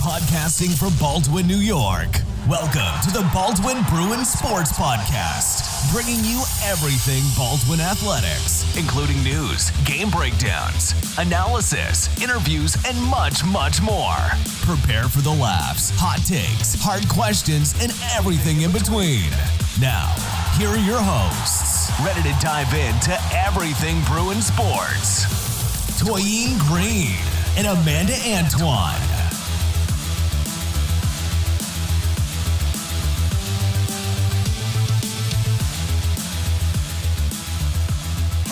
Podcasting from Baldwin, New York. Welcome to the Baldwin Bruins Sports Podcast, bringing you everything Baldwin athletics, including news, game breakdowns, analysis, interviews, and much, much more. Prepare for the laughs, hot takes, hard questions, and everything in between. Now, here are your hosts, ready to dive into everything Bruin sports, Toyin Green and Amanda Antoine.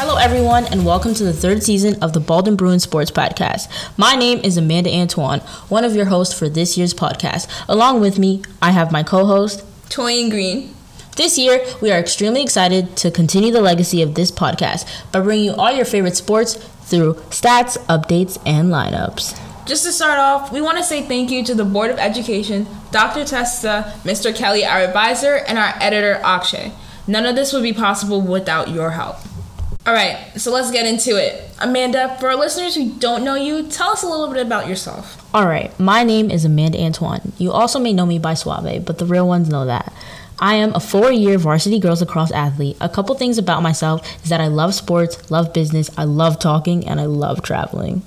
Hello everyone and welcome to the third season of the Baldwin Bruins Sports Podcast. My name is Amanda Antoine, one of your hosts for this year's podcast. Along with me, I have my co-host, Toyin Green. This year, we are extremely excited to continue the legacy of this podcast by bringing you all your favorite sports through stats, updates, and lineups. Just to start off, we want to say thank you to the Board of Education, Dr. Testa, Mr. Kelly, our advisor, and our editor, Akshay. None of this would be possible without your help. All right, so let's get into it. Amanda, for our listeners who don't know you, tell us a little bit about yourself. All right, my name is Amanda Antoine. You also may know me by Suave, but the real ones know that. I am a four-year varsity girls lacrosse athlete. A couple things about myself is that I love sports, love business, I love talking, and I love traveling.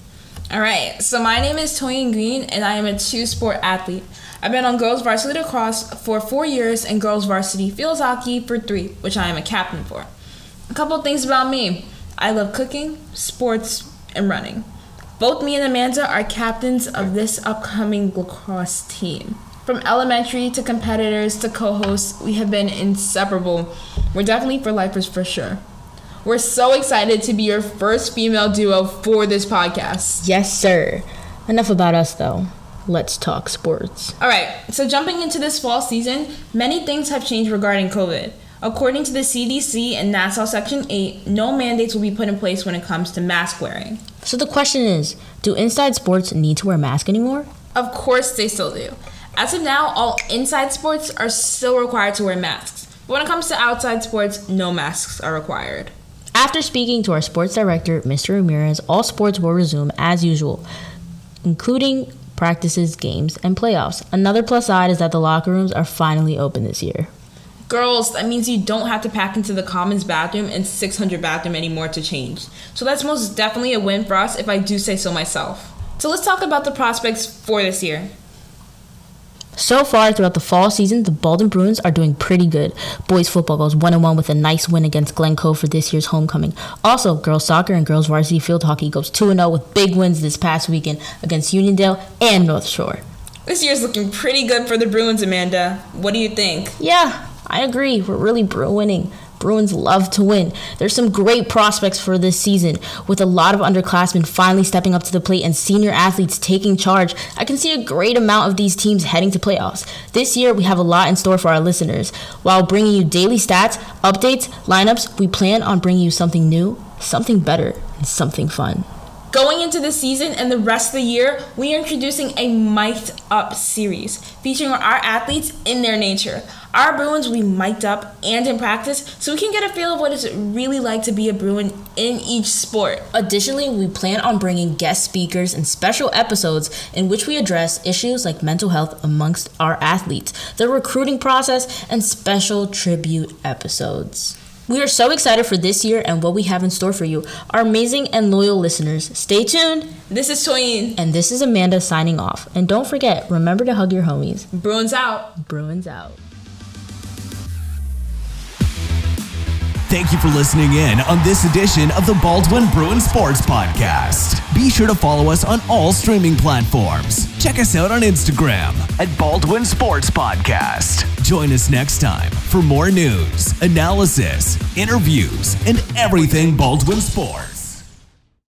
All right, so my name is Toyin Green, and I am a two-sport athlete. I've been on girls varsity lacrosse for 4 years and girls varsity field hockey for 3, which I am a captain for. A couple things about me. I love cooking, sports, and running. Both me and Amanda are captains of this upcoming lacrosse team. From elementary to competitors to co-hosts, we have been inseparable. We're definitely for lifers for sure. We're so excited to be your first female duo for this podcast. Yes, sir. Enough about us, though. Let's talk sports. All right, so jumping into this fall season, many things have changed regarding COVID. According to the CDC and Nassau Section 8, no mandates will be put in place when it comes to mask wearing. So the question is, do inside sports need to wear masks anymore? Of course they still do. As of now, all inside sports are still required to wear masks. But when it comes to outside sports, no masks are required. After speaking to our sports director, Mr. Ramirez, all sports will resume as usual, including practices, games, and playoffs. Another plus side is that the locker rooms are finally open this year. Girls, that means you don't have to pack into the Commons bathroom and 600 bathroom anymore to change. So that's most definitely a win for us, if I do say so myself. So let's talk about the prospects for this year. So far throughout the fall season, the Baldwin Bruins are doing pretty good. Boys football goes 1-1 with a nice win against Glencoe for this year's homecoming. Also, girls soccer and girls varsity field hockey goes 2-0 with big wins this past weekend against Uniondale and North Shore. This year's looking pretty good for the Bruins, Amanda. What do you think? Yeah. I agree, we're really winning. Bruins love to win. There's some great prospects for this season, with a lot of underclassmen finally stepping up to the plate and senior athletes taking charge. I can see a great amount of these teams heading to playoffs. This year, we have a lot in store for our listeners. While bringing you daily stats, updates, lineups, we plan on bringing you something new, something better, and something fun. Going into the season and the rest of the year, we are introducing a mic'd up series featuring our athletes in their nature. Our Bruins will be mic'd up and in practice so we can get a feel of what it's really like to be a Bruin in each sport. Additionally, we plan on bringing guest speakers and special episodes in which we address issues like mental health amongst our athletes, the recruiting process, and special tribute episodes. We are so excited for this year and what we have in store for you, our amazing and loyal listeners. Stay tuned. This is Toyin. And this is Amanda signing off. And don't forget, remember to hug your homies. Bruins out. Bruins out. Thank you for listening in on this edition of the Baldwin Bruin Sports Podcast. Be sure to follow us on all streaming platforms. Check us out on Instagram at Baldwin Sports Podcast. Join us next time for more news, analysis, interviews, and everything Baldwin sports.